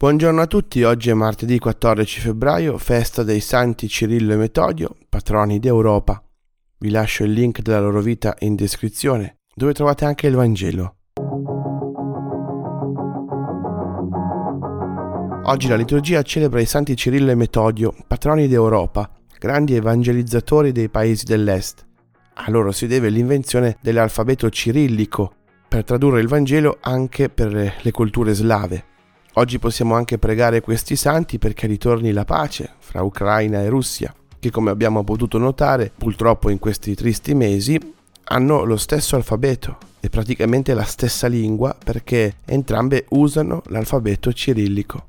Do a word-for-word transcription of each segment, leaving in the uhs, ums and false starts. Buongiorno a tutti, oggi è martedì quattordici febbraio, festa dei santi Cirillo e Metodio, patroni d'Europa. Vi lascio il link della loro vita in descrizione, dove trovate anche il Vangelo. Oggi la liturgia celebra i santi Cirillo e Metodio, patroni d'Europa, grandi evangelizzatori dei paesi dell'est. A loro si deve l'invenzione dell'alfabeto cirillico, per tradurre il Vangelo anche per le culture slave. Oggi possiamo anche pregare questi santi perché ritorni la pace fra Ucraina e Russia, che come abbiamo potuto notare, purtroppo in questi tristi mesi, hanno lo stesso alfabeto e praticamente la stessa lingua perché entrambe usano l'alfabeto cirillico.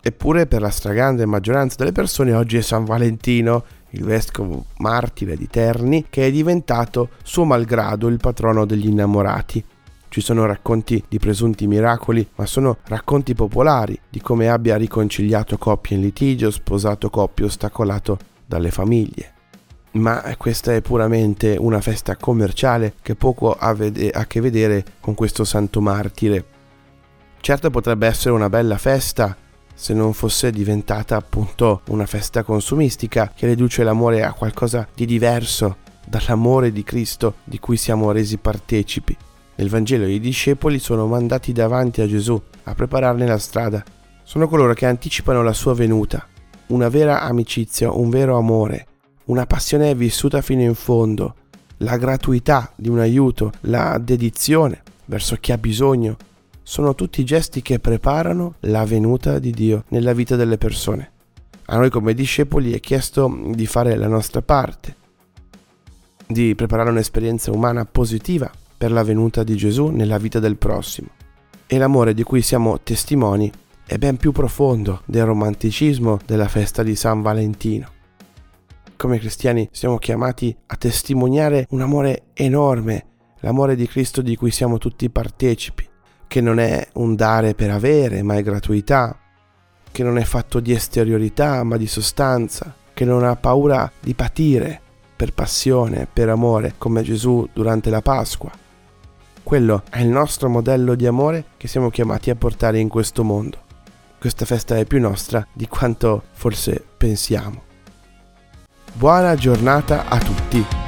Eppure per la stragrande maggioranza delle persone oggi è San Valentino, il vescovo martire di Terni, che è diventato suo malgrado il patrono degli innamorati. Ci sono racconti di presunti miracoli, ma sono racconti popolari di come abbia riconciliato coppie in litigio, sposato coppie ostacolato dalle famiglie. Ma questa è puramente una festa commerciale che poco ha a che vedere con questo santo martire. Certo potrebbe essere una bella festa se non fosse diventata appunto una festa consumistica che riduce l'amore a qualcosa di diverso dall'amore di Cristo di cui siamo resi partecipi. Nel Vangelo i discepoli sono mandati davanti a Gesù a prepararne la strada. Sono coloro che anticipano la sua venuta. Una vera amicizia, un vero amore, una passione vissuta fino in fondo, la gratuità di un aiuto, la dedizione verso chi ha bisogno. Sono tutti gesti che preparano la venuta di Dio nella vita delle persone. A noi come discepoli è chiesto di fare la nostra parte, di preparare un'esperienza umana positiva per la venuta di Gesù nella vita del prossimo. E l'amore di cui siamo testimoni è ben più profondo del romanticismo della festa di San Valentino. Come cristiani siamo chiamati a testimoniare un amore enorme, l'amore di Cristo di cui siamo tutti partecipi, che non è un dare per avere, ma è gratuità, che non è fatto di esteriorità, ma di sostanza, che non ha paura di patire per passione, per amore, come Gesù durante la Pasqua. Quello è il nostro modello di amore che siamo chiamati a portare in questo mondo. Questa festa è più nostra di quanto forse pensiamo. Buona giornata a tutti!